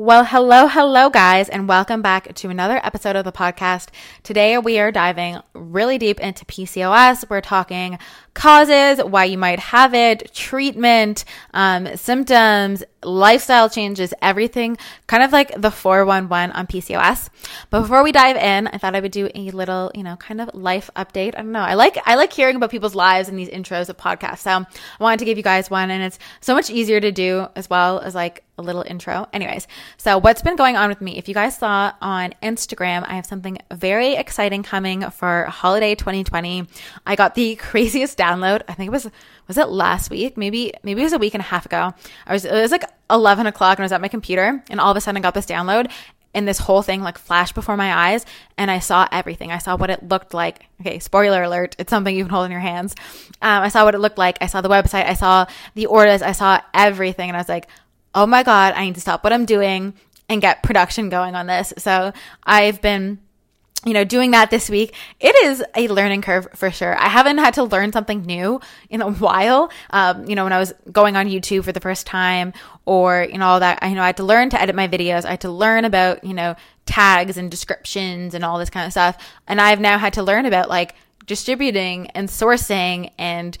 Well, hello guys, and welcome back to another episode of the podcast. Today we are diving really deep into PCOS. We're talking causes, why you might have it, treatment, symptoms, lifestyle changes, everything, kind of like the 411 on PCOS. But before we dive in, I thought I would do a little, kind of life update. I don't know. I like hearing about people's lives in these intros of podcasts. So I wanted to give you guys one, and it's so much easier to do as well as like a little intro. Anyways, so what's been going on with me? If you guys saw on Instagram, I have something very exciting coming for holiday 2020. I got the craziest download. I think it was it last week? Maybe it was a week and a half ago. It was like 11 o'clock and I was at my computer, and all of a sudden I got this download, and this whole thing like flashed before my eyes, and I saw everything. I saw what it looked like. Okay, spoiler alert, it's something you can hold in your hands. I saw what it looked like. I saw the website. I saw the orders. I saw everything, and I was like, oh my God, I need to stop what I'm doing and get production going on this. So I've been doing that this week. It is a learning curve for sure. I haven't had to learn something new in a while. When I was going on YouTube for the first time or, all that, I had to learn to edit my videos. I had to learn about, tags and descriptions and all this kind of stuff. And I've now had to learn about like distributing and sourcing and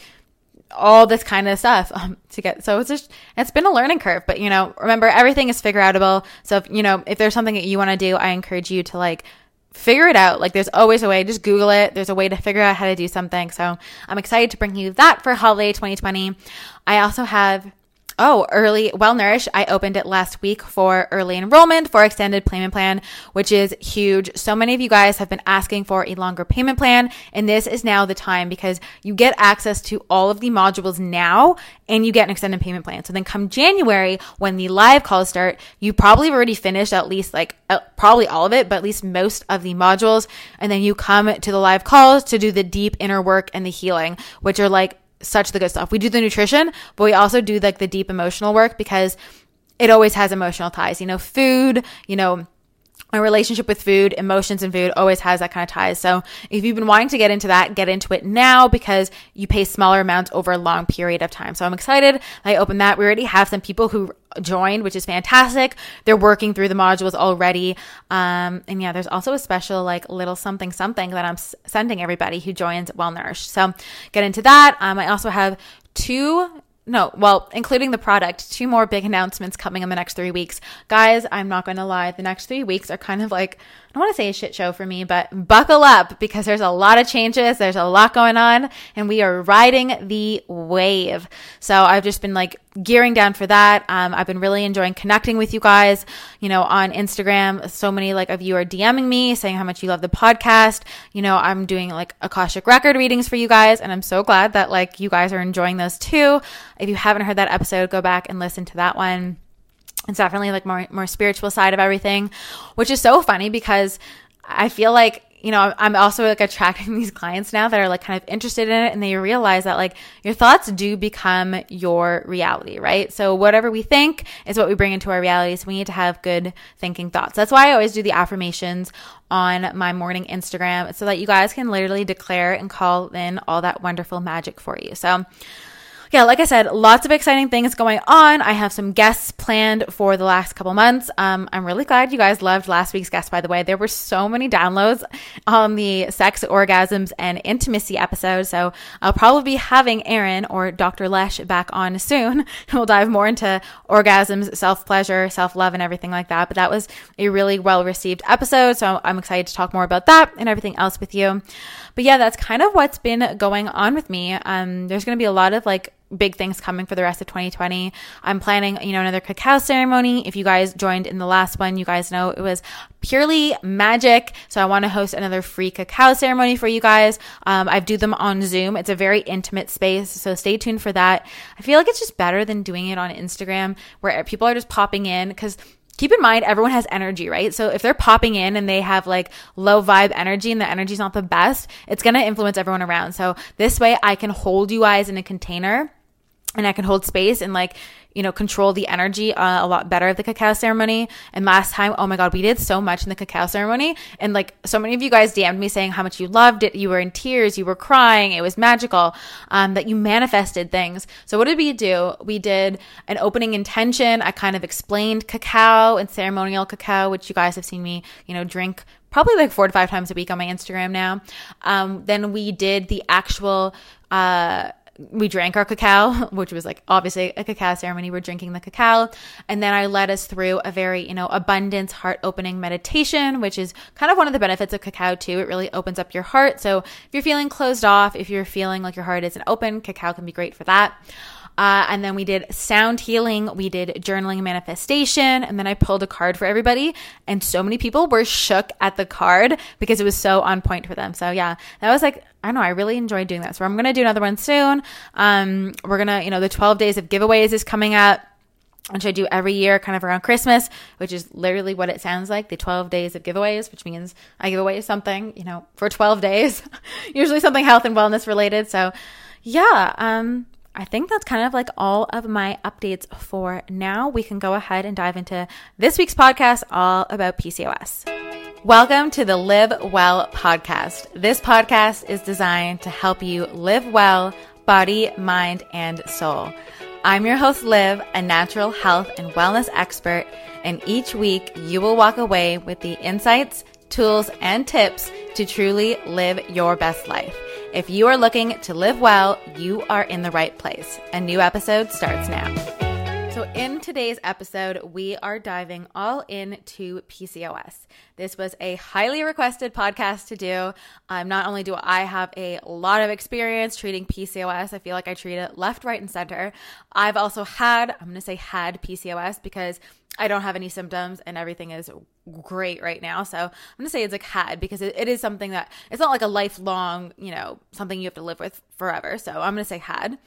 all this kind of stuff to get. So it's been a learning curve, but remember, everything is figure outable. So if there's something that you want to do, I encourage you to like figure it out. Like there's always a way. Just Google it. There's a way to figure out how to do something. So I'm excited to bring you that for holiday 2020. I also have early Well Nourished. I opened it last week for early enrollment for extended payment plan, which is huge. So many of you guys have been asking for a longer payment plan, and this is now the time because you get access to all of the modules now and you get an extended payment plan. So then come January, when the live calls start, you probably have already finished at least probably all of it, but at least most of the modules. And then you come to the live calls to do the deep inner work and the healing, which are like such the good stuff. We do the nutrition, but we also do like the deep emotional work because it always has emotional ties, food, our relationship with food, emotions and food always has that kind of ties. So if you've been wanting to get into that, get into it now because you pay smaller amounts over a long period of time. So I'm excited. I opened that. We already have some people who joined, which is fantastic. They're working through the modules already. And yeah, there's also a special like little something that I'm sending everybody who joins Well Nourished. So get into that. I also have including the product, two more big announcements coming in the next 3 weeks. Guys, I'm not going to lie. The next 3 weeks are kind of like, I don't want to say a shit show for me, but buckle up because there's a lot of changes. There's a lot going on, and we are riding the wave. So I've just been like gearing down for that. I've been really enjoying connecting with you guys, on Instagram. So many like of you are DMing me saying how much you love the podcast. I'm doing like Akashic Record readings for you guys, and I'm so glad that like you guys are enjoying those too. If you haven't heard that episode, go back and listen to that one. It's definitely like more spiritual side of everything, which is so funny because I feel like, I'm also like attracting these clients now that are like kind of interested in it, and they realize that like your thoughts do become your reality, right? So whatever we think is what we bring into our reality. So we need to have good thinking thoughts. That's why I always do the affirmations on my morning Instagram so that you guys can literally declare and call in all that wonderful magic for you. So yeah, like I said, lots of exciting things going on. I have some guests planned for the last couple months. I'm really glad you guys loved last week's guest, by the way. There were so many downloads on the sex, orgasms, and intimacy episode. So I'll probably be having Erin or Dr. Lesh back on soon. We'll dive more into orgasms, self-pleasure, self-love, and everything like that. But that was a really well-received episode. So I'm excited to talk more about that and everything else with you. But yeah, that's kind of what's been going on with me. There's going to be a lot of like big things coming for the rest of 2020. I'm planning, another cacao ceremony. If you guys joined in the last one, you guys know it was purely magic. So I want to host another free cacao ceremony for you guys. I do them on Zoom. It's a very intimate space. So stay tuned for that. I feel like it's just better than doing it on Instagram where people are just popping in, because keep in mind, everyone has energy, right? So if they're popping in and they have like low vibe energy and the energy's not the best, it's going to influence everyone around. So this way I can hold you guys in a container And I can hold space and, like, you know, control the energy a lot better at the cacao ceremony. And last time, oh my God, we did so much in the cacao ceremony. And, like, so many of you guys DM'd me saying how much you loved it. You were in tears. You were crying. It was magical, that you manifested things. So what did we do? We did an opening intention. I kind of explained cacao and ceremonial cacao, which you guys have seen me, you know, drink probably like 4 to 5 times a week on my Instagram now. Then we did the actual, we drank our cacao, which was, like, obviously a cacao ceremony. We're drinking the cacao. And then I led us through a very, you know, abundance heart opening meditation, which is kind of one of the benefits of cacao too. It really opens up your heart. So if you're feeling closed off, if you're feeling like your heart isn't open, cacao can be great for that. And then we did sound healing, we did journaling and manifestation, and then I pulled a card for everybody, and so many people were shook at the card because it was so on point for them. So yeah, that was, like, I don't know, I really enjoyed doing that. So I'm going to do another one soon. We're going to, you know, the 12 days of giveaways is coming up, which I do every year kind of around Christmas, which is literally what it sounds like, the 12 days of giveaways, which means I give away something, you know, for 12 days, usually something health and wellness related. So yeah, I think that's kind of, like, all of my updates for now. We can go ahead and dive into this week's podcast all about PCOS. Welcome to the Live Well Podcast. This podcast is designed to help you live well, body, mind, and soul. I'm your host, Liv, a natural health and wellness expert, and each week you will walk away with the insights, tools, and tips to truly live your best life. If you are looking to live well, you are in the right place. A new episode starts now. So in today's episode, we are diving all into PCOS. This was a highly requested podcast to do. Not only do I have a lot of experience treating PCOS, I feel like I treat it left, right, and center. I've also had, I'm going to say had PCOS because I don't have any symptoms and everything is great right now. So I'm going to say it's, like, had, because it is something that it's not like a lifelong, you know, something you have to live with forever. So I'm going to say had.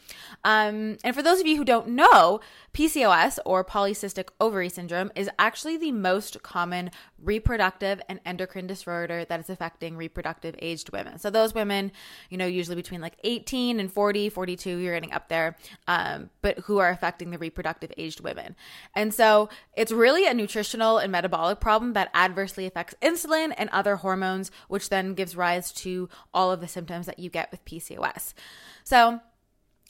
And for those of you who don't know, PCOS, or polycystic ovary syndrome, is actually the most common reproductive and endocrine disorder that is affecting reproductive aged women. So those women, you know, usually between, like, 18 and 40, 42, you're getting up there, but who are affecting the reproductive aged women. And so it's really a nutritional and metabolic problem that adversely affects insulin and other hormones, which then gives rise to all of the symptoms that you get with PCOS. So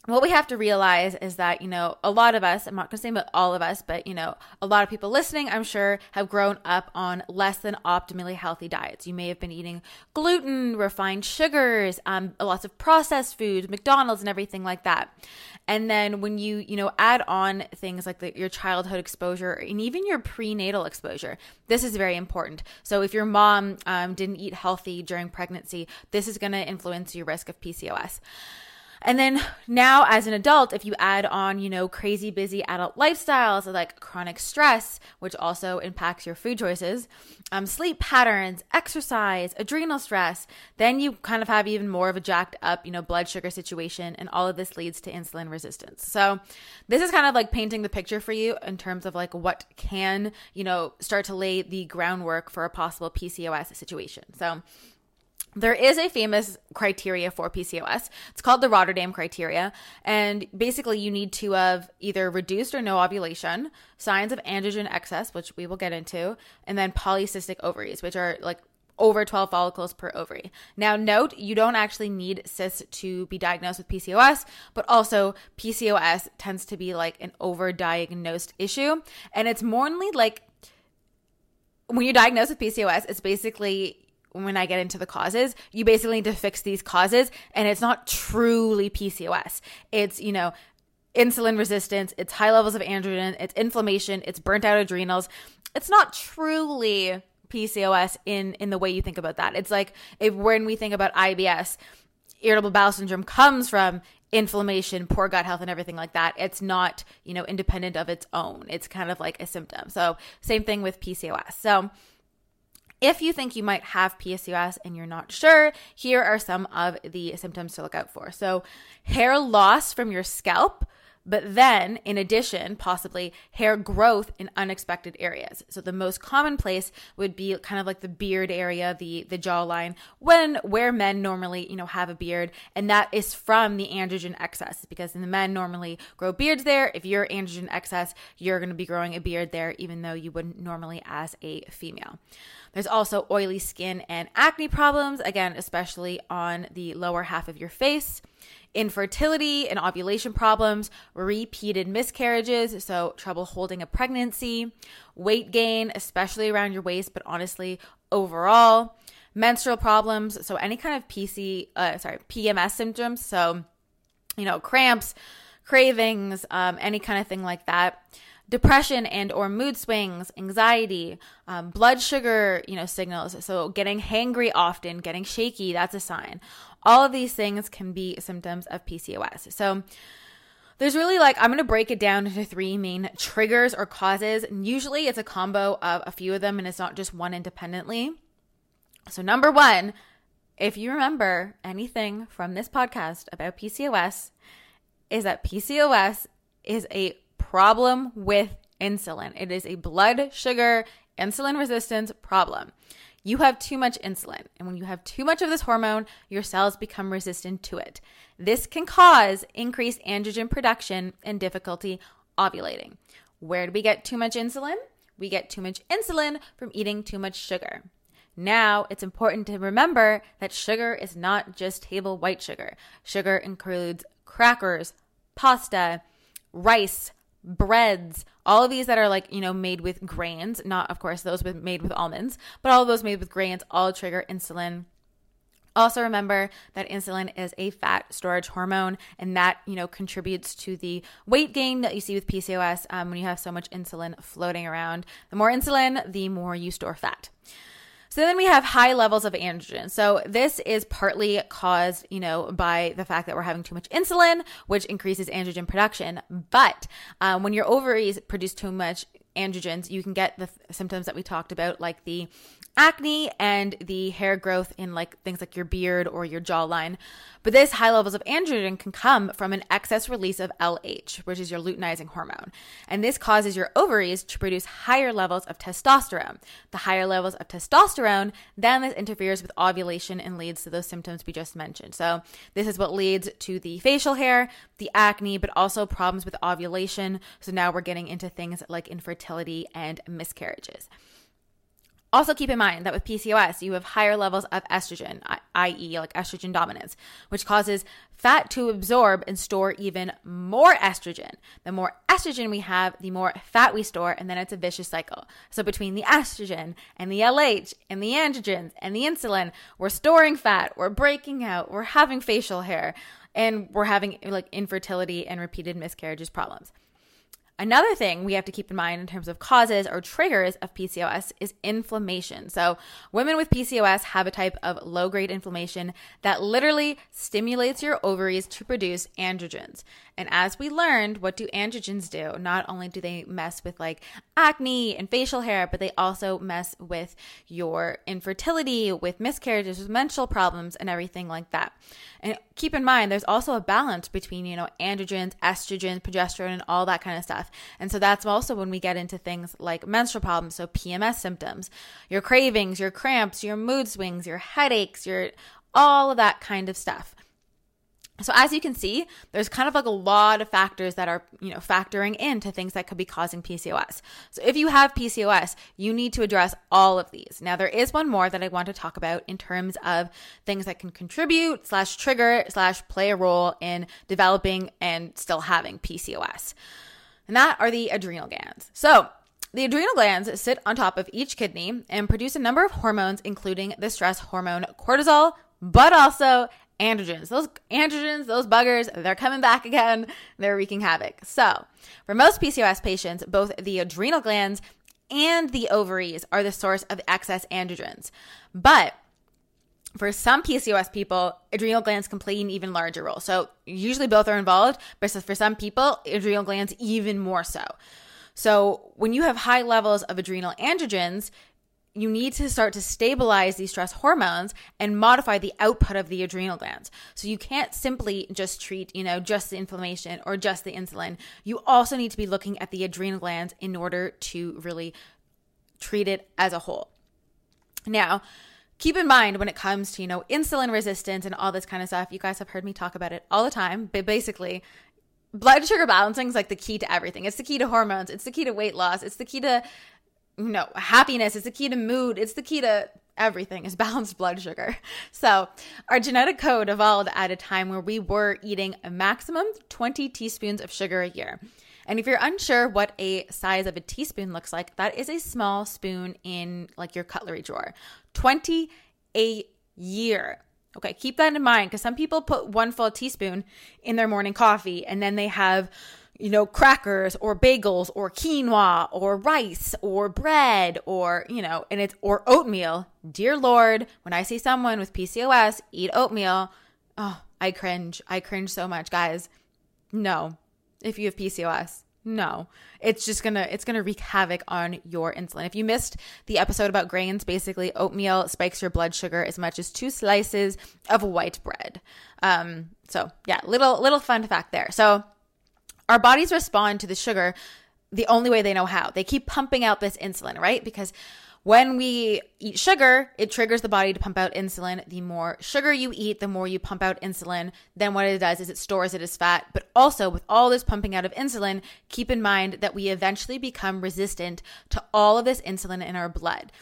what we have to realize is that, you know, a lot of us, I'm not going to say about all of us, but, you know, a lot of people listening, I'm sure, have grown up on less than optimally healthy diets. You may have been eating gluten, refined sugars, lots of processed foods, McDonald's and everything like that. And then when you know, add on things like your childhood exposure and even your prenatal exposure, this is very important. So if your mom didn't eat healthy during pregnancy, this is going to influence your risk of PCOS. And then now as an adult, if you add on, you know, crazy busy adult lifestyles like chronic stress, which also impacts your food choices, sleep patterns, exercise, adrenal stress, then you kind of have even more of a jacked up, you know, blood sugar situation. And all of this leads to insulin resistance. So this is kind of like painting the picture for you in terms of, like, what can, you know, start to lay the groundwork for a possible PCOS situation. So there is a famous criteria for PCOS. It's called the Rotterdam Criteria. And basically you need to have either reduced or no ovulation, signs of androgen excess, which we will get into, and then polycystic ovaries, which are, like, over 12 follicles per ovary. Now note, you don't actually need cysts to be diagnosed with PCOS, but also PCOS tends to be, like, an overdiagnosed issue. And it's more only, like, when you're diagnosed with PCOS, it's basically, when I get into the causes, you basically need to fix these causes, and it's not truly PCOS. It's, you know, insulin resistance, it's high levels of androgen, it's inflammation, it's burnt out adrenals. It's not truly PCOS in the way you think about that. It's like if when we think about IBS, irritable bowel syndrome comes from inflammation, poor gut health, and everything like that. It's not, you know, independent of its own. It's kind of like a symptom. So same thing with PCOS. So if you think you might have PCOS and you're not sure, here are some of the symptoms to look out for. So hair loss from your scalp, But then, in addition, possibly hair growth in unexpected areas. So the most common place would be kind of like the beard area, the jawline, where men normally, have a beard. And that is from the androgen excess, because the men normally grow beards there. If you're androgen excess, you're going to be growing a beard there, even though you wouldn't normally as a female. There's also oily skin and acne problems, again, especially on the lower half of your face. Infertility and ovulation problems, repeated miscarriages, so trouble holding a pregnancy, weight gain, especially around your waist, but honestly, overall, menstrual problems, so any kind of PMS symptoms, so, cramps, cravings, any kind of thing like that. Depression and or mood swings, anxiety, blood sugar, signals. So getting hangry often, getting shaky, that's a sign. All of these things can be symptoms of PCOS. So there's really I'm going to break it down into three main triggers or causes. And usually it's a combo of a few of them and it's not just one independently. So number one, if you remember anything from this podcast about PCOS, is that PCOS is a problem with insulin. It is a blood sugar insulin resistance problem. You have too much insulin, and when you have too much of this hormone, your cells become resistant to it. This can cause increased androgen production and difficulty ovulating. Where do we get too much insulin? We get too much insulin from eating too much sugar. Now, it's important to remember that sugar is not just table white sugar. Sugar includes crackers, pasta, rice, breads, all of these that are made with grains, not of course those made with almonds, but all of those made with grains all trigger insulin. Also remember that insulin is a fat storage hormone, and that, contributes to the weight gain that you see with PCOS when you have so much insulin floating around. The more insulin, the more you store fat. So then we have high levels of androgen. So this is partly caused, by the fact that we're having too much insulin, which increases androgen production. But when your ovaries produce too much androgens, you can get the symptoms that we talked about, like the acne and the hair growth in things like your beard or your jawline. But this high levels of androgen can come from an excess release of LH, which is your luteinizing hormone. And this causes your ovaries to produce higher levels of testosterone. The higher levels of testosterone, then this interferes with ovulation and leads to those symptoms we just mentioned. So this is what leads to the facial hair, the acne, but also problems with ovulation. So now we're getting into things like infertility and miscarriages. Also keep in mind that with PCOS, you have higher levels of estrogen, i.e. estrogen dominance, which causes fat to absorb and store even more estrogen. The more estrogen we have, the more fat we store, and then it's a vicious cycle. So between the estrogen and the LH and the androgens and the insulin, we're storing fat, we're breaking out, we're having facial hair, and we're having infertility and repeated miscarriages problems. Another thing we have to keep in mind in terms of causes or triggers of PCOS is inflammation. So women with PCOS have a type of low-grade inflammation that literally stimulates your ovaries to produce androgens. And as we learned, what do androgens do? Not only do they mess with acne and facial hair, but they also mess with your infertility, with miscarriages, with menstrual problems, and everything like that. And keep in mind, there's also a balance between, androgens, estrogen, progesterone, and all that kind of stuff. And so that's also when we get into things like menstrual problems, so PMS symptoms, your cravings, your cramps, your mood swings, your headaches, all of that kind of stuff. So as you can see, there's kind of a lot of factors that are, factoring into things that could be causing PCOS. So if you have PCOS, you need to address all of these. Now, there is one more that I want to talk about in terms of things that can contribute / trigger / play a role in developing and still having PCOS. And that are the adrenal glands. So the adrenal glands sit on top of each kidney and produce a number of hormones, including the stress hormone cortisol, but also androgens. Those buggers, they're coming back again. They're wreaking havoc. So for most PCOS patients, both the adrenal glands and the ovaries are the source of excess androgens. But for some PCOS people, adrenal glands can play an even larger role. So usually both are involved, but for some people, adrenal glands even more so. So when you have high levels of adrenal androgens, you need to start to stabilize these stress hormones and modify the output of the adrenal glands. So you can't simply just treat, just the inflammation or just the insulin. You also need to be looking at the adrenal glands in order to really treat it as a whole. Now, keep in mind when it comes to, insulin resistance and all this kind of stuff, you guys have heard me talk about it all the time, but basically blood sugar balancing is like the key to everything. It's the key to hormones. It's the key to weight loss. It's the key to happiness. It's the key to mood. It's the key to everything is balanced blood sugar. So our genetic code evolved at a time where we were eating a maximum 20 teaspoons of sugar a year. And if you're unsure what a size of a teaspoon looks like, that is a small spoon in like your cutlery drawer. 20 a year. Okay, keep that in mind because some people put one full teaspoon in their morning coffee and then they have crackers or bagels or quinoa or rice or bread or, or oatmeal. Dear Lord, when I see someone with PCOS eat oatmeal, oh, I cringe. I cringe so much, guys. No, if you have PCOS, no, it's going to wreak havoc on your insulin. If you missed the episode about grains, basically oatmeal spikes your blood sugar as much as 2 slices of white bread. So yeah, little fun fact there. So our bodies respond to the sugar the only way they know how. They keep pumping out this insulin, right? Because when we eat sugar, it triggers the body to pump out insulin. The more sugar you eat, the more you pump out insulin. Then what it does is it stores it as fat. But also with all this pumping out of insulin, keep in mind that we eventually become resistant to all of this insulin in our blood.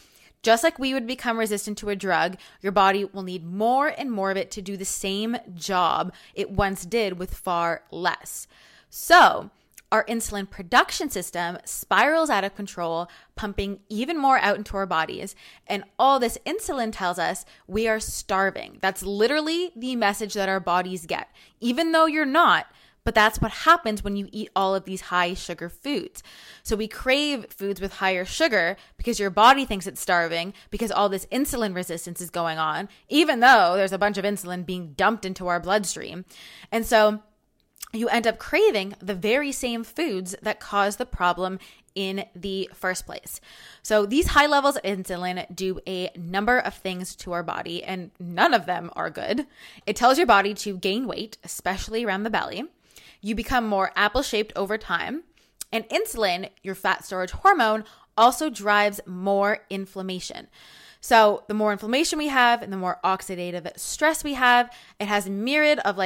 Just like we would become resistant to a drug, your body will need more and more of it to do the same job it once did with far less. So our insulin production system spirals out of control, pumping even more out into our bodies. And all this insulin tells us we are starving. That's literally the message that our bodies get, even though you're not. But that's what happens when you eat all of these high sugar foods. So we crave foods with higher sugar because your body thinks it's starving because all this insulin resistance is going on, even though there's a bunch of insulin being dumped into our bloodstream. And so you end up craving the very same foods that cause the problem in the first place. So these high levels of insulin do a number of things to our body, and none of them are good. It tells your body to gain weight, especially around the belly. You become more apple-shaped over time. And insulin, your fat storage hormone, also drives more inflammation. So the more inflammation we have and the more oxidative stress we have, it has a myriad of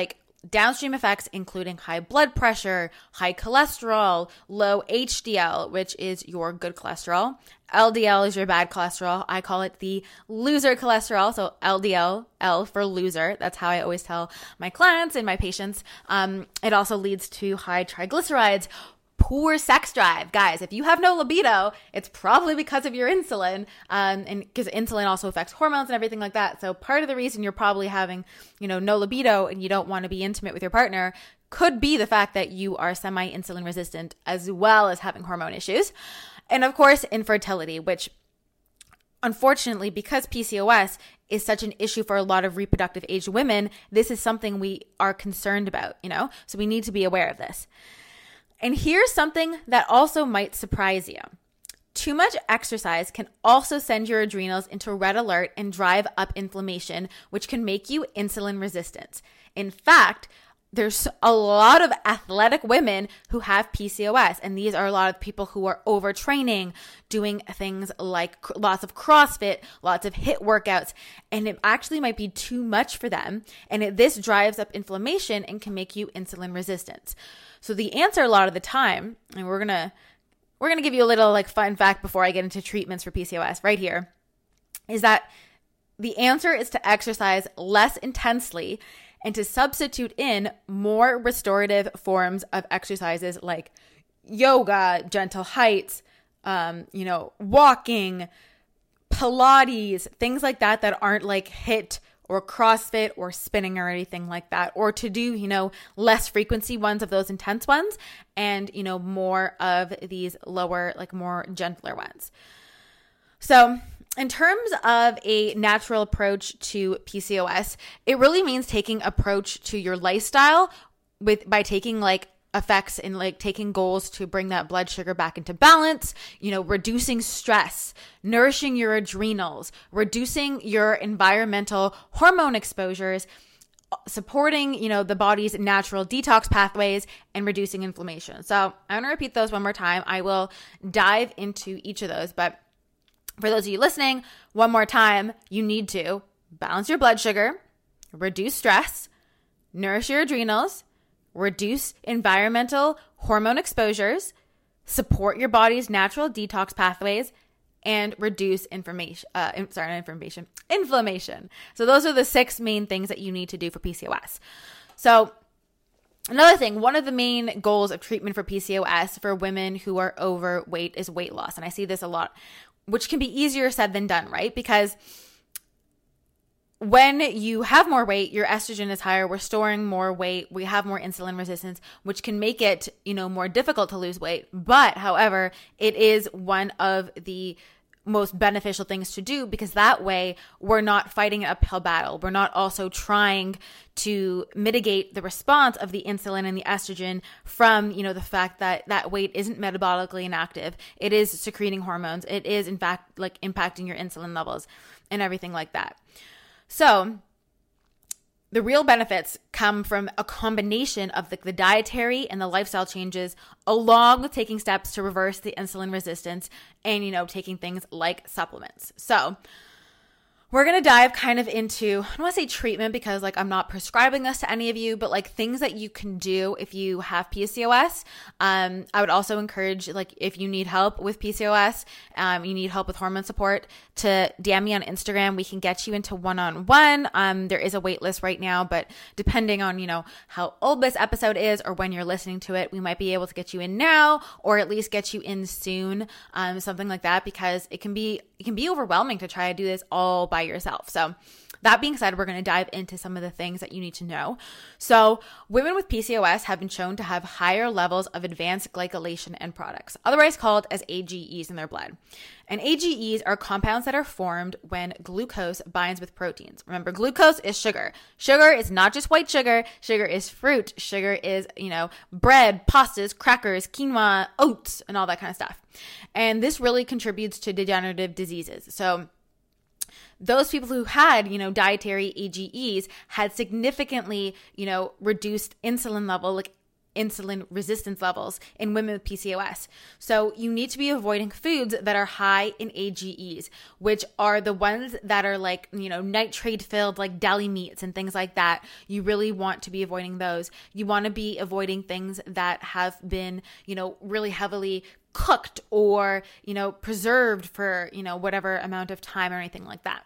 downstream effects, including high blood pressure, high cholesterol, low HDL, which is your good cholesterol. LDL is your bad cholesterol. I call it the loser cholesterol. So LDL, L for loser. That's how I always tell my clients and my patients. It also leads to high triglycerides, poor sex drive. Guys, if you have no libido, it's probably because of your insulin, and because insulin also affects hormones and everything like that. So part of the reason you're probably having, no libido and you don't want to be intimate with your partner could be the fact that you are semi-insulin resistant as well as having hormone issues. And of course, infertility, which unfortunately, because PCOS is such an issue for a lot of reproductive age women, this is something we are concerned about, so we need to be aware of this. And here's something that also might surprise you. Too much exercise can also send your adrenals into red alert and drive up inflammation, which can make you insulin resistant. In fact, there's a lot of athletic women who have PCOS, and these are a lot of people who are overtraining, doing things like lots of CrossFit, lots of HIIT workouts, and it actually might be too much for them, and this drives up inflammation and can make you insulin resistant. So the answer a lot of the time, and we're gonna give you a little fun fact before I get into treatments for PCOS right here, is that the answer is to exercise less intensely and to substitute in more restorative forms of exercises like yoga, gentle heights, walking, Pilates, things like that aren't like HIIT or CrossFit or spinning or anything like that, or to do, less frequency ones of those intense ones and, more of these lower, more gentler ones. So in terms of a natural approach to PCOS, it really means taking approach to your lifestyle by taking effects in like taking goals to bring that blood sugar back into balance, you know, reducing stress, nourishing your adrenals, reducing your environmental hormone exposures, supporting, you know, the body's natural detox pathways, and reducing inflammation. So I'm going to repeat those one more time. I will dive into each of those, but for those of you listening, one more time, you need to balance your blood sugar, reduce stress, nourish your adrenals, reduce environmental hormone exposures, support your body's natural detox pathways, and reduce inflammation. So those are the six main things that you need to do for PCOS. So another thing, one of the main goals of treatment for PCOS for women who are overweight is weight loss. And I see this a lot, which can be easier said than done, right? Because when you have more weight, your estrogen is higher, we're storing more weight, we have more insulin resistance, which can make it, you know, more difficult to lose weight. But however, it is one of the most beneficial things to do, because that way we're not fighting an uphill battle. We're not also trying to mitigate the response of the insulin and the estrogen from, you know, the fact that that weight isn't metabolically inactive. It is secreting hormones. It is in fact like impacting your insulin levels and everything like that. So the real benefits come from a combination of the dietary and the lifestyle changes, along with taking steps to reverse the insulin resistance and, you know, taking things like supplements. So we're going to dive kind of into, I don't want to say treatment because like I'm not prescribing this to any of you, but like things that you can do if you have PCOS. I would also encourage, like, if you need help with PCOS, you need help with hormone support, to DM me on Instagram. We can get you into one-on-one. There is a wait list right now, but depending on, you know, how old this episode is or when you're listening to it, we might be able to get you in now, or at least get you in soon, something like that, because it can be overwhelming to try to do this all by yourself. So that being said, we're going to dive into some of the things that you need to know. So women with PCOS have been shown to have higher levels of advanced glycation end products, otherwise called as AGEs, in their blood. And AGEs are compounds that are formed when glucose binds with proteins. Remember, glucose is sugar. Sugar is not just white sugar. Sugar is fruit. Sugar is, you know, bread, pastas, crackers, quinoa, oats, and all that kind of stuff. And this really contributes to degenerative diseases. So those people who had, you know, dietary AGEs had significantly, you know, reduced insulin level, like insulin resistance levels in women with PCOS. So you need to be avoiding foods that are high in AGEs, which are the ones that are like, you know, nitrate filled, like deli meats and things like that. You really want to be avoiding those. You want to be avoiding things that have been, you know, really heavily cooked or, you know, preserved for, you know, whatever amount of time or anything like that.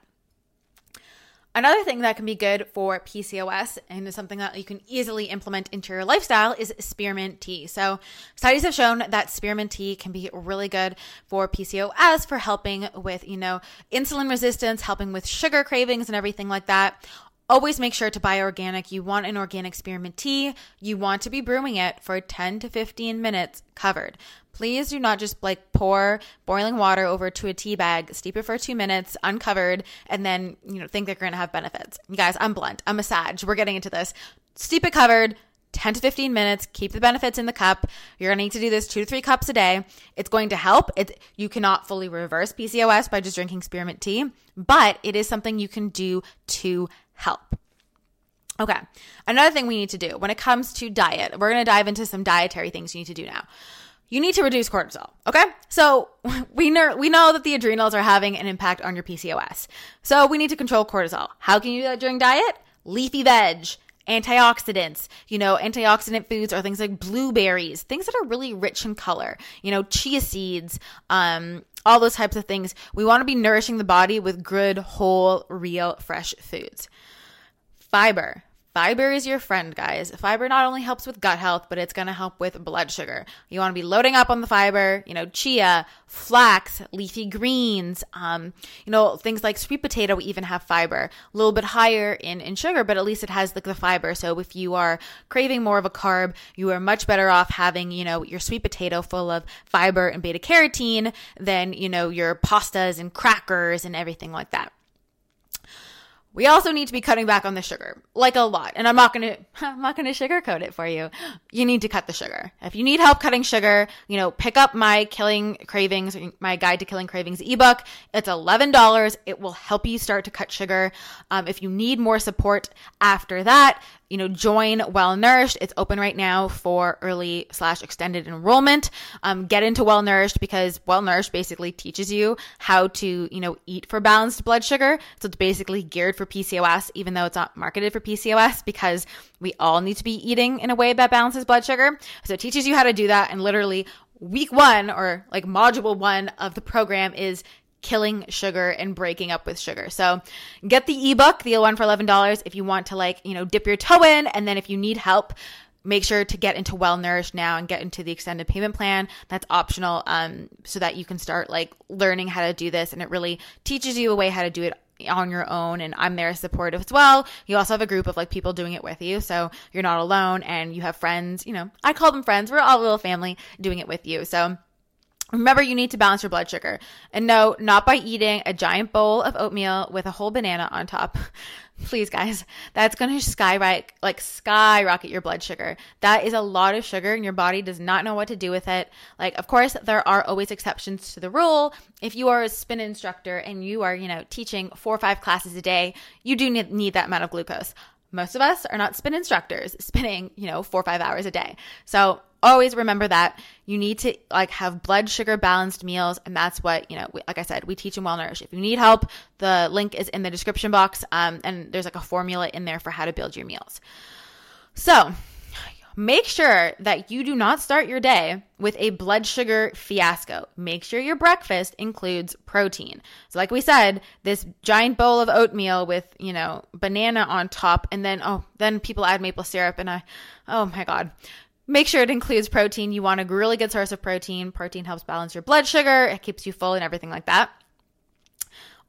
Another thing that can be good for PCOS, and is something that you can easily implement into your lifestyle, is spearmint tea. So studies have shown that spearmint tea can be really good for PCOS, for helping with, you know, insulin resistance, helping with sugar cravings and everything like that. Always make sure to buy organic. You want an organic spearmint tea. You want to be brewing it for 10 to 15 minutes covered. Please do not just like pour boiling water over to a tea bag, steep it for 2 minutes uncovered, and then, you know, think that you're going to have benefits. You guys, I'm blunt. I'm a sage. We're getting into this. Steep it covered, 10 to 15 minutes. Keep the benefits in the cup. You're going to need to do this 2 to 3 cups a day. It's going to help. You cannot fully reverse PCOS by just drinking spearmint tea, but it is something you can do to help. Okay. Another thing we need to do when it comes to diet, we're going to dive into some dietary things you need to do now. You need to reduce cortisol. Okay. So we know that the adrenals are having an impact on your PCOS. So we need to control cortisol. How can you do that during diet? Leafy veg, antioxidants, you know, antioxidant foods are things like blueberries, things that are really rich in color, you know, chia seeds, all those types of things. We want to be nourishing the body with good, whole, real, fresh foods. Fiber. Fiber is your friend, guys. Fiber not only helps with gut health, but it's going to help with blood sugar. You want to be loading up on the fiber, you know, chia, flax, leafy greens, you know, things like sweet potato even have fiber. A little bit higher in sugar, but at least it has like the fiber. So if you are craving more of a carb, you are much better off having, you know, your sweet potato full of fiber and beta carotene than, you know, your pastas and crackers and everything like that. We also need to be cutting back on the sugar, like a lot. And I'm not going to sugarcoat it for you. You need to cut the sugar. If you need help cutting sugar, you know, pick up my Killing Cravings, my Guide to Killing Cravings ebook. It's $11. It will help you start to cut sugar. If you need more support after that, you know, join Well Nourished. It's open right now for early/extended enrollment. Get into Well Nourished because Well Nourished basically teaches you how to, you know, eat for balanced blood sugar. So it's basically geared for PCOS, even though it's not marketed for PCOS, because we all need to be eating in a way that balances blood sugar. So it teaches you how to do that. And literally week one, or like module one of the program, is killing sugar and breaking up with sugar. So get the ebook, the one for $11, if you want to, like, you know, dip your toe in. And then if you need help, make sure to get into Well Nourished now and get into the extended payment plan. That's optional, so that you can start like learning how to do this. And it really teaches you a way how to do it on your own. And I'm there as supportive as well. You also have a group of like people doing it with you, so you're not alone, and you have friends. You know, I call them friends. We're all a little family doing it with you. So remember, you need to balance your blood sugar. And no, not by eating a giant bowl of oatmeal with a whole banana on top. Please, guys, that's going to skyrocket your blood sugar. That is a lot of sugar, and your body does not know what to do with it. Like, of course, there are always exceptions to the rule. If you are a spin instructor and you are, you know, teaching 4 or 5 classes a day, you do need that amount of glucose. Most of us are not spin instructors spinning, you know, 4 or 5 hours a day. So always remember that you need to like have blood sugar balanced meals. And that's what, you know, like I said, we teach in Well Nourished. If you need help, the link is in the description box. And there's like a formula in there for how to build your meals. So make sure that you do not start your day with a blood sugar fiasco. Make sure your breakfast includes protein. So like we said, this giant bowl of oatmeal with, you know, banana on top, and then, then people add maple syrup, and oh my God. Make sure it includes protein. You want a really good source of protein. Protein helps balance your blood sugar. It keeps you full and everything like that.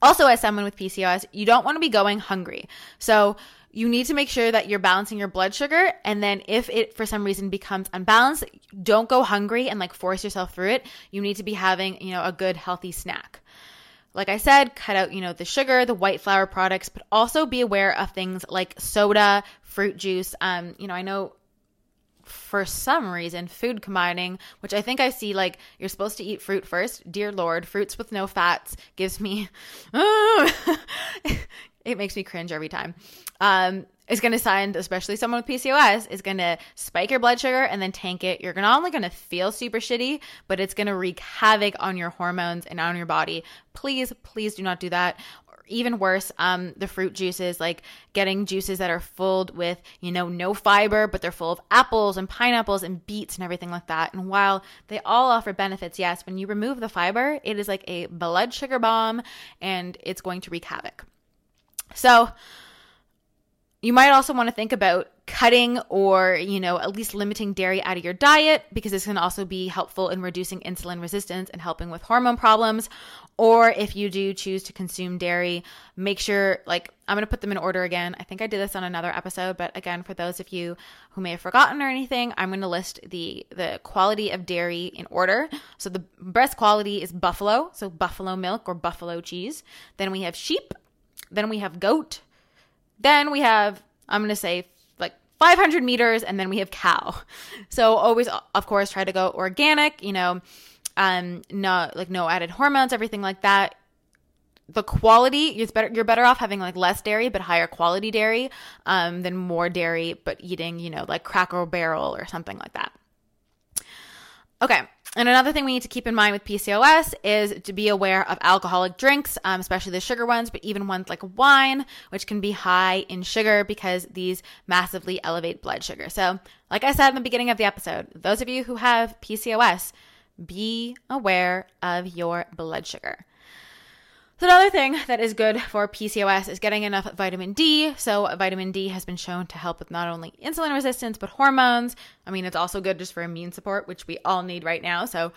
Also, as someone with PCOS, you don't want to be going hungry. So you need to make sure that you're balancing your blood sugar. And then if it, for some reason, becomes unbalanced, don't go hungry and like force yourself through it. You need to be having, you know, a good healthy snack. Like I said, cut out, you know, the sugar, the white flour products, but also be aware of things like soda, fruit juice. You know, I know, for some reason, food combining, which I think I see, like, you're supposed to eat fruit first. Dear Lord, fruits with no fats gives me, it makes me cringe every time. It's going to send, especially someone with PCOS, is going to spike your blood sugar and then tank it. You're not only going to feel super shitty, but it's going to wreak havoc on your hormones and on your body. Please, please do not do that. Even worse, the fruit juices, like getting juices that are filled with, you know, no fiber, but they're full of apples and pineapples and beets and everything like that. And while they all offer benefits, yes, when you remove the fiber, it is like a blood sugar bomb, and it's going to wreak havoc. So you might also want to think about cutting or, you know, at least limiting dairy out of your diet, because this can also be helpful in reducing insulin resistance and helping with hormone problems. Or if you do choose to consume dairy, make sure, like, I'm going to put them in order again. I think I did this on another episode, but again, for those of you who may have forgotten or anything, I'm going to list the quality of dairy in order. So the best quality is buffalo, so buffalo milk or buffalo cheese. Then we have sheep. Then we have goat. Then we have, I'm going to say, 500 meters, and then we have cow. So always, of course, try to go organic, you know, no added hormones, everything like that. The quality, it's better, you're better off having like less dairy, but higher quality dairy, than more dairy, but eating, you know, like Cracker Barrel or something like that. Okay. And another thing we need to keep in mind with PCOS is to be aware of alcoholic drinks, especially the sugar ones, but even ones like wine, which can be high in sugar, because these massively elevate blood sugar. So like I said in the beginning of the episode, those of you who have PCOS, be aware of your blood sugar. So another thing that is good for PCOS is getting enough vitamin D. So vitamin D has been shown to help with not only insulin resistance, but hormones. I mean, it's also good just for immune support, which we all need right now. So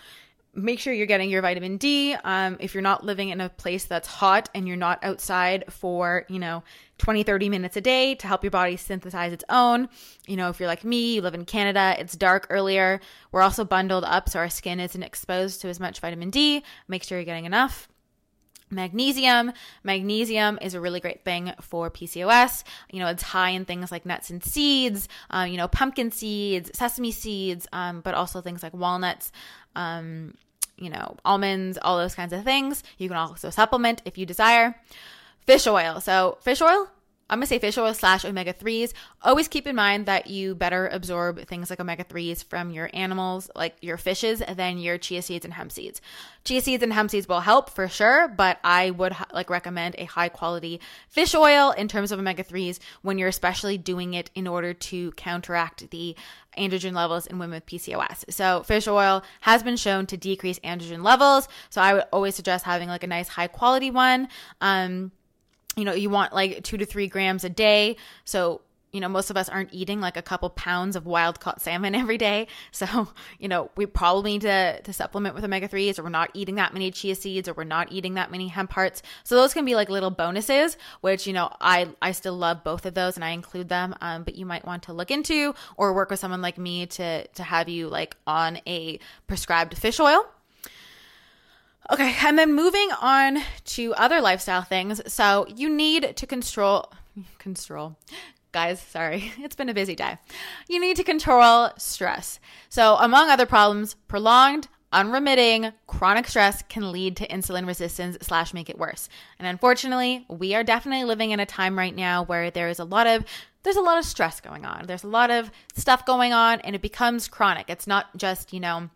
make sure you're getting your vitamin D. If you're not living in a place that's hot and you're not outside for, you know, 20, 30 minutes a day to help your body synthesize its own. You know, if you're like me, you live in Canada, it's dark earlier. We're also bundled up, so our skin isn't exposed to as much vitamin D. Make sure you're getting enough. Magnesium. Magnesium is a really great thing for PCOS. You know, it's high in things like nuts and seeds, you know, pumpkin seeds, sesame seeds, but also things like walnuts, you know, almonds, all those kinds of things. You can also supplement if you desire. Fish oil. So fish oil, I'm going to say fish oil / omega-3s. Always keep in mind that you better absorb things like omega-3s from your animals, like your fishes, than your chia seeds and hemp seeds. Chia seeds and hemp seeds will help for sure, but I would recommend a high quality fish oil in terms of omega-3s when you're especially doing it in order to counteract the androgen levels in women with PCOS. So fish oil has been shown to decrease androgen levels. So I would always suggest having like a nice high quality one. You know, you want like 2 to 3 grams a day. So, you know, most of us aren't eating like a couple pounds of wild caught salmon every day. So, you know, we probably need to supplement with omega-3s, or we're not eating that many chia seeds, or we're not eating that many hemp hearts. So those can be like little bonuses, which, you know, I still love both of those and I include them. But you might want to look into or work with someone like me to have you like on a prescribed fish oil. Okay, and then moving on to other lifestyle things. So you need to control, guys, sorry, it's been a busy day. You need to control stress. So among other problems, prolonged, unremitting, chronic stress can lead to insulin resistance / make it worse. And unfortunately, we are definitely living in a time right now where there's a lot of stress going on. There's a lot of stuff going on and it becomes chronic. It's not just, you know,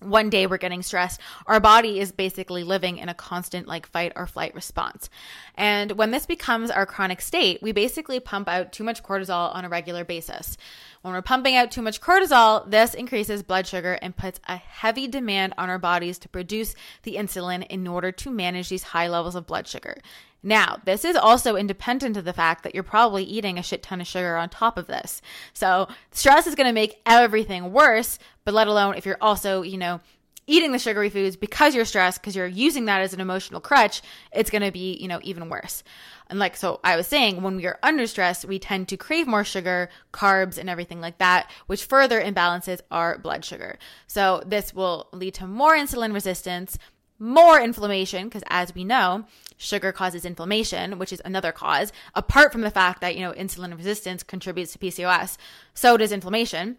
one day we're getting stressed. Our body is basically living in a constant like fight or flight response. And when this becomes our chronic state, we basically pump out too much cortisol on a regular basis. When we're pumping out too much cortisol, this increases blood sugar and puts a heavy demand on our bodies to produce the insulin in order to manage these high levels of blood sugar. Now, this is also independent of the fact that you're probably eating a shit ton of sugar on top of this. So stress is going to make everything worse, but let alone if you're also, you know, eating the sugary foods because you're stressed, because you're using that as an emotional crutch, it's going to be, you know, even worse. And like, so I was saying, when we are under stress, we tend to crave more sugar, carbs, and everything like that, which further imbalances our blood sugar. So this will lead to more insulin resistance, more inflammation, because as we know, sugar causes inflammation, which is another cause. Apart from the fact that, you know, insulin resistance contributes to PCOS, so does inflammation.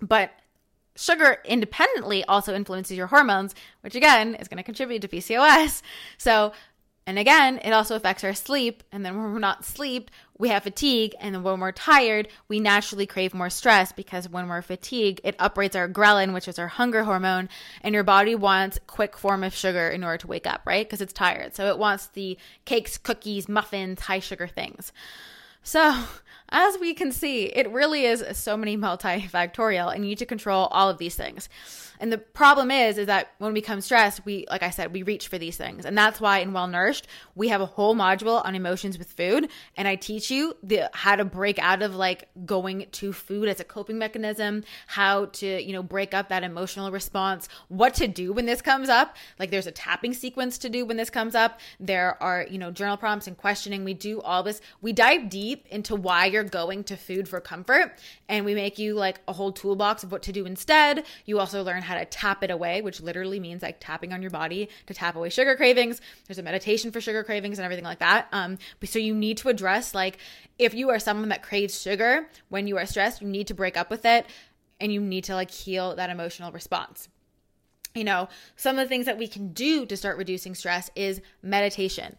But sugar independently also influences your hormones, which again is going to contribute to PCOS. So, and again, it also affects our sleep. And then when we're not asleep, we have fatigue. And then when we're tired, we naturally crave more stress, because when we're fatigued, it uprates our ghrelin, which is our hunger hormone. And your body wants quick form of sugar in order to wake up, right? Because it's tired. So it wants the cakes, cookies, muffins, high sugar things. So as we can see, it really is so many multifactorial, and you need to control all of these things. And the problem is that when we become stressed, we, like I said, we reach for these things. And that's why in Well Nourished, we have a whole module on emotions with food. And I teach you how to break out of like going to food as a coping mechanism, how to, you know, break up that emotional response, what to do when this comes up. Like there's a tapping sequence to do when this comes up. There are, you know, journal prompts and questioning. We do all this. We dive deep into why you're going to food for comfort, and we make you like a whole toolbox of what to do instead. You also learn how to tap it away, which literally means like tapping on your body to tap away sugar cravings. There's a meditation for sugar cravings and everything like that. So you need to address, like, if you are someone that craves sugar when you are stressed, you need to break up with it, and you need to like heal that emotional response. You know, some of the things that we can do to start reducing stress is meditation.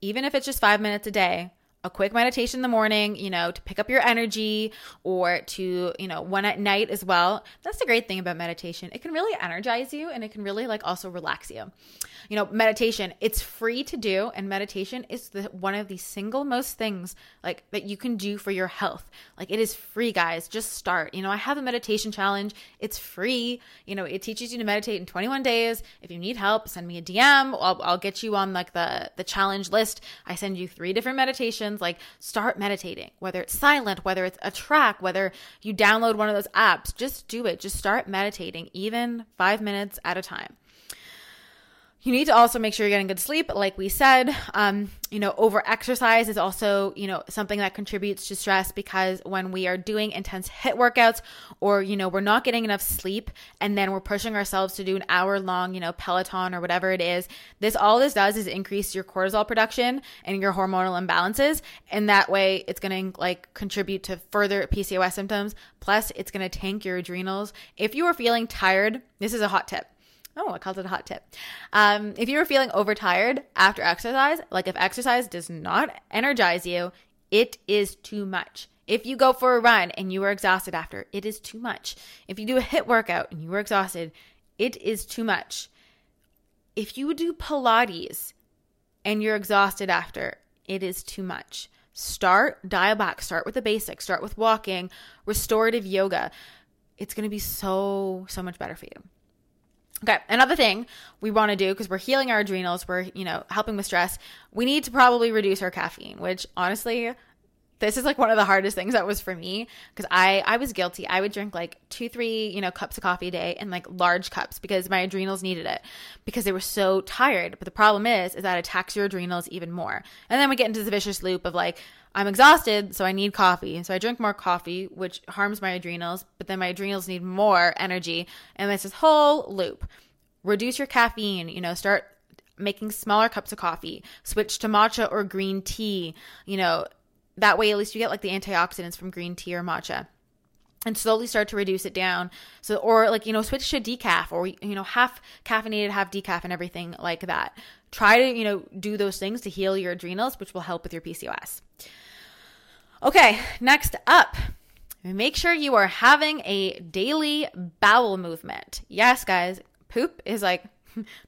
Even if it's just 5 minutes a day, a quick meditation in the morning, you know, to pick up your energy, or to, you know, one at night as well. That's the great thing about meditation. It can really energize you, and it can really like also relax you. You know, meditation, it's free to do, and meditation is one of the single most things like that you can do for your health. Like it is free, guys. Just start. You know, I have a meditation challenge. It's free. You know, it teaches you to meditate in 21 days. If you need help, send me a DM. I'll get you on like the challenge list. I send you 3 different meditations. Like start meditating, whether it's silent, whether it's a track, whether you download one of those apps, just do it. Just start meditating, even 5 minutes at a time. You need to also make sure you're getting good sleep. Like we said, over-exercise is also, something that contributes to stress, because when we are doing intense HIIT workouts or, we're not getting enough sleep and then we're pushing ourselves to do an hour-long, Peloton or whatever it is, all this does is increase your cortisol production and your hormonal imbalances. And that way it's going to contribute to further PCOS symptoms. Plus, it's going to tank your adrenals. If you are feeling tired, this is a hot tip. Oh, I called it a hot tip. If you were feeling overtired after exercise, if exercise does not energize you, it is too much. If you go for a run and you are exhausted after, it is too much. If you do a HIIT workout and you are exhausted, it is too much. If you do Pilates and you're exhausted after, it is too much. Dial back, start with the basics, start with walking, restorative yoga. It's going to be so much better for you. Okay, another thing we want to do, because we're healing our adrenals, we're, helping with stress, we need to probably reduce our caffeine, which honestly, this is one of the hardest things that was for me, because I was guilty. I would drink 2-3, cups of coffee a day, and large cups, because my adrenals needed it because they were so tired. But the problem is that it attacks your adrenals even more. And then we get into the vicious loop of I'm exhausted, so I need coffee. So I drink more coffee, which harms my adrenals, but then my adrenals need more energy. And it's this whole loop. Reduce your caffeine, start making smaller cups of coffee, switch to matcha or green tea, that way at least you get the antioxidants from green tea or matcha. And slowly start to reduce it down. So, or switch to decaf, or, half caffeinated, half decaf and everything like that. Try to, do those things to heal your adrenals, which will help with your PCOS. Okay, next up, make sure you are having a daily bowel movement. Yes, guys, poop is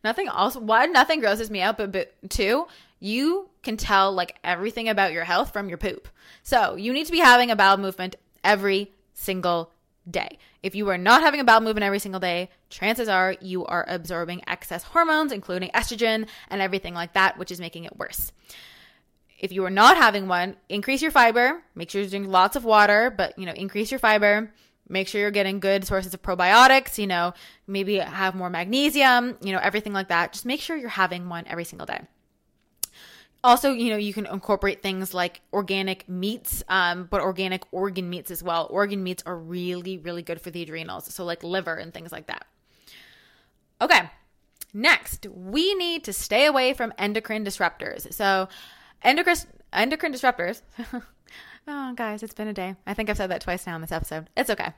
nothing else. One, nothing grosses me out, but two, you can tell everything about your health from your poop. So you need to be having a bowel movement every single day. If you are not having a bowel movement every single day, chances are you are absorbing excess hormones, including estrogen and everything like that, which is making it worse. If you are not having one, increase your fiber. Make sure you're drinking lots of water, but increase your fiber. Make sure you're getting good sources of probiotics, maybe have more magnesium, everything like that. Just make sure you're having one every single day. Also, you can incorporate things like organic meats, but organic organ meats as well. Organ meats are really, really good for the adrenals. So liver and things like that. Okay, next, we need to stay away from endocrine disruptors. So endocrine disruptors, oh guys, it's been a day. I think I've said that twice now in this episode. It's okay.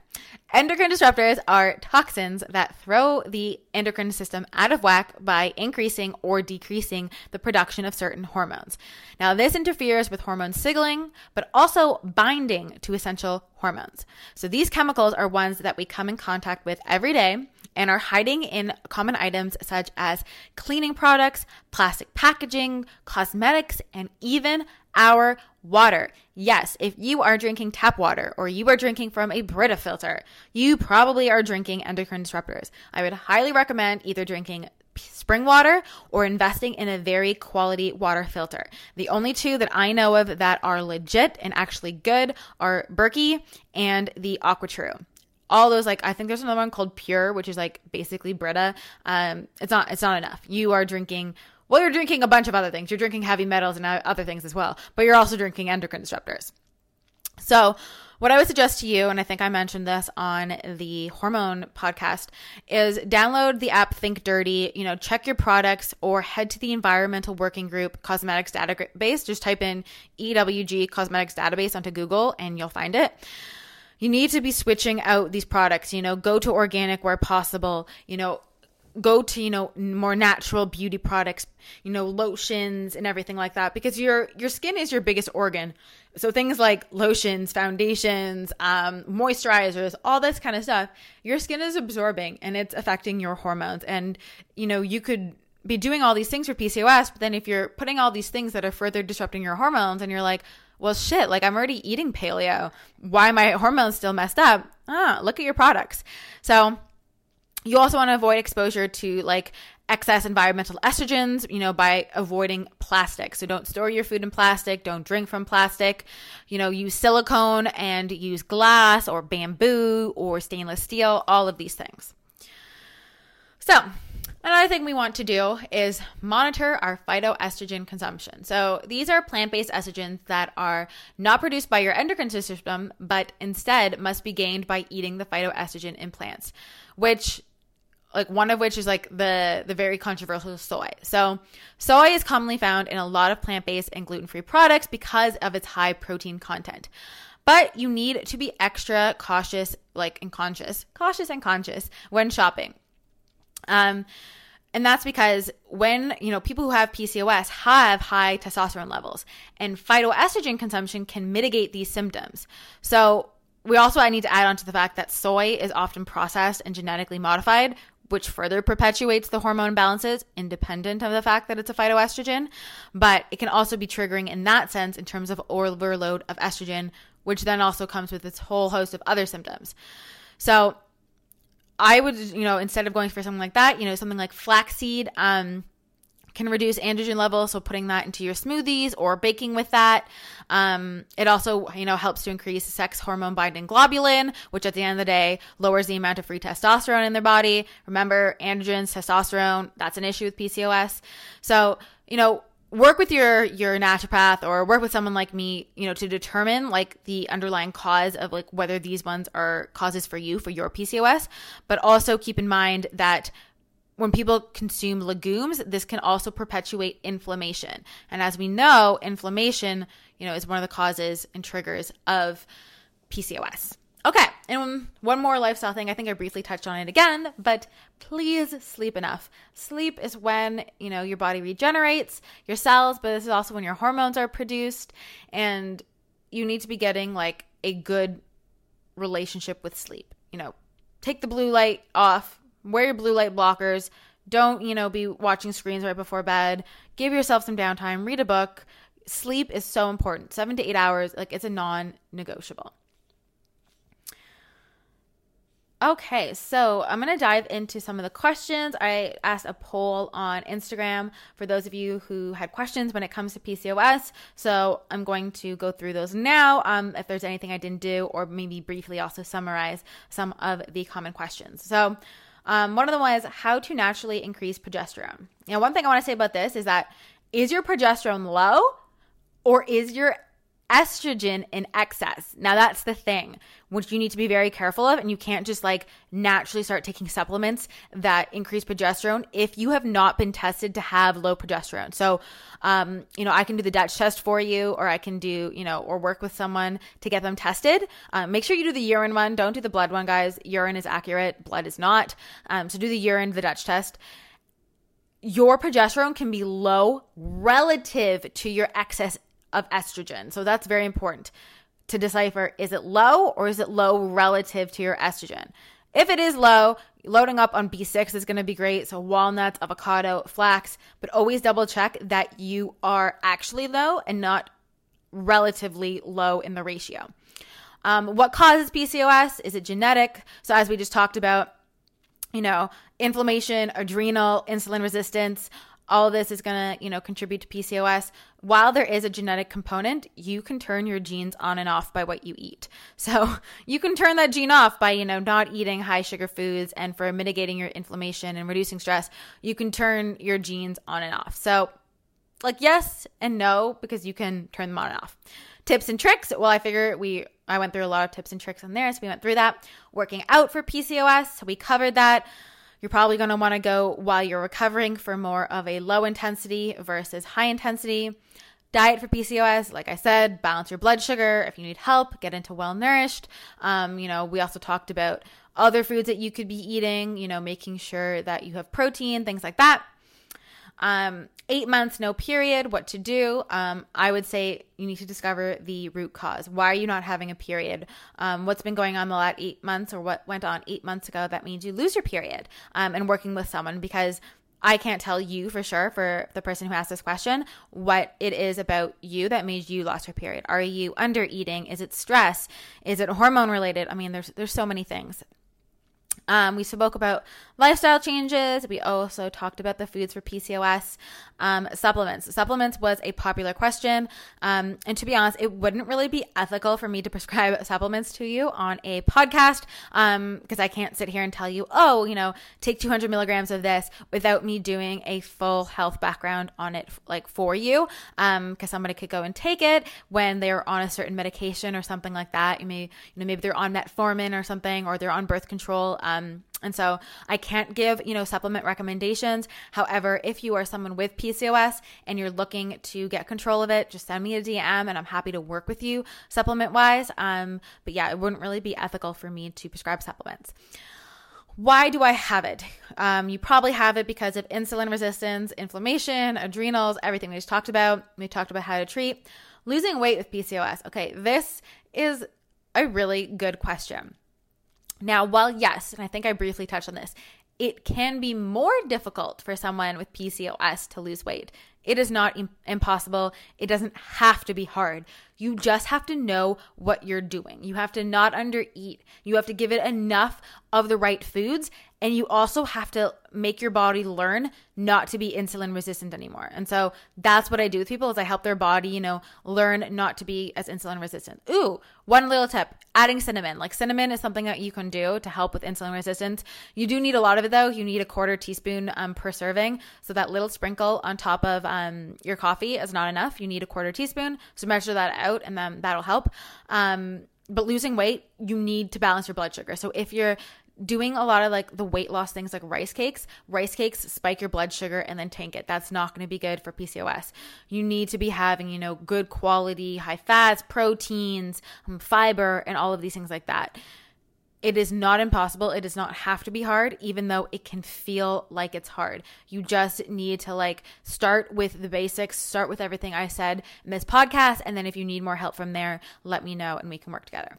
Endocrine disruptors are toxins that throw the endocrine system out of whack by increasing or decreasing the production of certain hormones. Now, this interferes with hormone signaling, but also binding to essential hormones. So these chemicals are ones that we come in contact with every day and are hiding in common items such as cleaning products, plastic packaging, cosmetics, and even our water. Yes, if you are drinking tap water or you are drinking from a Brita filter, you probably are drinking endocrine disruptors. I would highly recommend either drinking spring water or investing in a very quality water filter. The only two that I know of that are legit and actually good are Berkey and the Aquatru. All those, I think there's another one called Pure, which is basically Brita. It's not enough. You're drinking a bunch of other things. You're drinking heavy metals and other things as well, but you're also drinking endocrine disruptors. So what I would suggest to you, and I think I mentioned this on the hormone podcast, is download the app Think Dirty, check your products, or head to the Environmental Working Group Cosmetics Database. Just type in EWG Cosmetics Database onto Google and you'll find it. You need to be switching out these products, go to organic where possible, go to, more natural beauty products, lotions and everything like that, because your skin is your biggest organ. So things like lotions, foundations, moisturizers, all this kind of stuff, your skin is absorbing and it's affecting your hormones. And, you could be doing all these things for PCOS, but then if you're putting all these things that are further disrupting your hormones and you're well, shit, I'm already eating paleo. Why my hormones still messed up? Look at your products. So you also want to avoid exposure to excess environmental estrogens, by avoiding plastic. So don't store your food in plastic. Don't drink from plastic. Use silicone and use glass or bamboo or stainless steel, all of these things. So Another thing we want to do is monitor our phytoestrogen consumption. So these are plant-based estrogens that are not produced by your endocrine system, but instead must be gained by eating the phytoestrogen in plants, which like one of which is like the very controversial soy. So soy is commonly found in a lot of plant-based and gluten-free products because of its high protein content. But you need to be extra cautious, cautious and conscious when shopping. And that's because when, people who have PCOS have high testosterone levels, and phytoestrogen consumption can mitigate these symptoms. So I need to add on to the fact that soy is often processed and genetically modified, which further perpetuates the hormone imbalances independent of the fact that it's a phytoestrogen, but it can also be triggering in that sense in terms of overload of estrogen, which then also comes with its whole host of other symptoms. So I would, instead of going for something like that, something like flaxseed can reduce androgen levels. So putting that into your smoothies or baking with that. It also, helps to increase sex hormone binding globulin, which at the end of the day lowers the amount of free testosterone in their body. Remember, androgens, testosterone, that's an issue with PCOS. So, work with your naturopath or work with someone like me, to determine the underlying cause of whether these ones are causes for you for your PCOS. But also keep in mind that when people consume legumes, this can also perpetuate inflammation. And as we know, inflammation, is one of the causes and triggers of PCOS. Okay. And one more lifestyle thing. I think I briefly touched on it again, but please sleep enough. Sleep is when, your body regenerates your cells, but this is also when your hormones are produced, and you need to be getting a good relationship with sleep. Take the blue light off, wear your blue light blockers. Don't, be watching screens right before bed. Give yourself some downtime, read a book. Sleep is so important. 7 to 8 hours. It's a non-negotiable. Okay, so I'm going to dive into some of the questions. I asked a poll on Instagram for those of you who had questions when it comes to PCOS. So I'm going to go through those now, if there's anything I didn't do, or maybe briefly also summarize some of the common questions. So one of them was how to naturally increase progesterone. Now, one thing I want to say about this is that is your progesterone low or is your estrogen in excess? Now that's the thing, which you need to be very careful of, and you can't just naturally start taking supplements that increase progesterone if you have not been tested to have low progesterone. So, I can do the Dutch test for you, or I can do, or work with someone to get them tested. Make sure you do the urine one. Don't do the blood one, guys. Urine is accurate. Blood is not. So do the urine, the Dutch test. Your progesterone can be low relative to your excess of estrogen. So that's very important to decipher. Is it low or is it low relative to your estrogen? If it is low, loading up on B6 is going to be great. So walnuts, avocado, flax, but always double check that you are actually low and not relatively low in the ratio. What causes PCOS? Is it genetic? So as we just talked about, inflammation, adrenal, insulin resistance, all this is going to, contribute to PCOS. While there is a genetic component, you can turn your genes on and off by what you eat. So you can turn that gene off by, not eating high sugar foods and for mitigating your inflammation and reducing stress. You can turn your genes on and off. So yes and no, because you can turn them on and off. Tips and tricks. Well, I went through a lot of tips and tricks on there. So we went through that. Working out for PCOS. So we covered that. You're probably going to want to go while you're recovering for more of a low intensity versus high intensity. Diet for PCOS, like I said, balance your blood sugar. If you need help, get into Well Nourished. We also talked about other foods that you could be eating, making sure that you have protein, things like that. 8 months, no period, what to do. I would say you need to discover the root cause. Why are you not having a period? What's been going on the last 8 months, or what went on 8 months ago that means you lose your period, and working with someone, because I can't tell you for sure, for the person who asked this question, what it is about you that made you lost your period. Are you under eating? Is it stress? Is it hormone related? I mean, there's so many things. We spoke about lifestyle changes. We also talked about the foods for PCOS. Supplements. Supplements was a popular question. And to be honest, it wouldn't really be ethical for me to prescribe supplements to you on a podcast, because I can't sit here and tell you, oh, you know, take 200 milligrams of this without me doing a full health background on it, like for you, because somebody could go and take it when they're on a certain medication or something like that. Maybe they're on metformin or something, or they're on birth control. And so I can't give, supplement recommendations. However, if you are someone with PCOS and you're looking to get control of it, just send me a DM and I'm happy to work with you supplement wise. But yeah, it wouldn't really be ethical for me to prescribe supplements. Why do I have it? You probably have it because of insulin resistance, inflammation, adrenals, everything we just talked about. We talked about how to treat losing weight with PCOS. Okay, this is a really good question. Now, while yes, and I think I briefly touched on this, it can be more difficult for someone with PCOS to lose weight. It is not impossible. It doesn't have to be hard. You just have to know what you're doing. You have to not undereat. You have to give it enough of the right foods. And you also have to make your body learn not to be insulin resistant anymore. And so that's what I do with people is I help their body, learn not to be as insulin resistant. Ooh, one little tip, adding cinnamon. Like cinnamon is something that you can do to help with insulin resistance. You do need a lot of it though. You need a quarter teaspoon per serving. So that little sprinkle on top of your coffee is not enough. You need a quarter teaspoon. So measure that out and then that'll help. But losing weight, you need to balance your blood sugar. So if you're doing a lot of like the weight loss things like rice cakes spike your blood sugar and then tank it. That's not going to be good for PCOS. You need to be having, good quality, high fats, proteins, fiber, and all of these things like that. It is not impossible. It does not have to be hard, even though it can feel like it's hard. You just need to start with the basics, start with everything I said in this podcast. And then if you need more help from there, let me know and we can work together.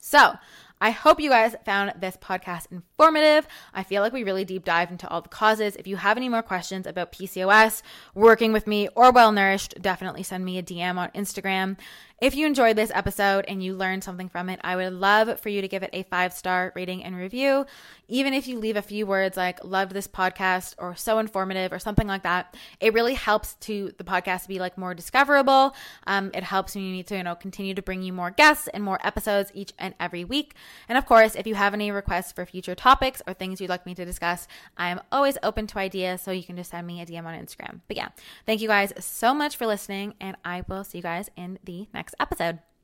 So I hope you guys found this podcast informative. I feel like we really deep dived into all the causes. If you have any more questions about PCOS, working with me, or Well Nourished, definitely send me a DM on Instagram. If you enjoyed this episode and you learned something from it, I would love for you to give it a 5-star rating and review. Even if you leave a few words like "loved this podcast" or "so informative" or something like that, it really helps to the podcast to be more discoverable. It helps when you need to continue to bring you more guests and more episodes each and every week. And of course, if you have any requests for future topics or things you'd like me to discuss, I am always open to ideas, so you can just send me a DM on Instagram. But yeah, thank you guys so much for listening, and I will see you guys in the next episode.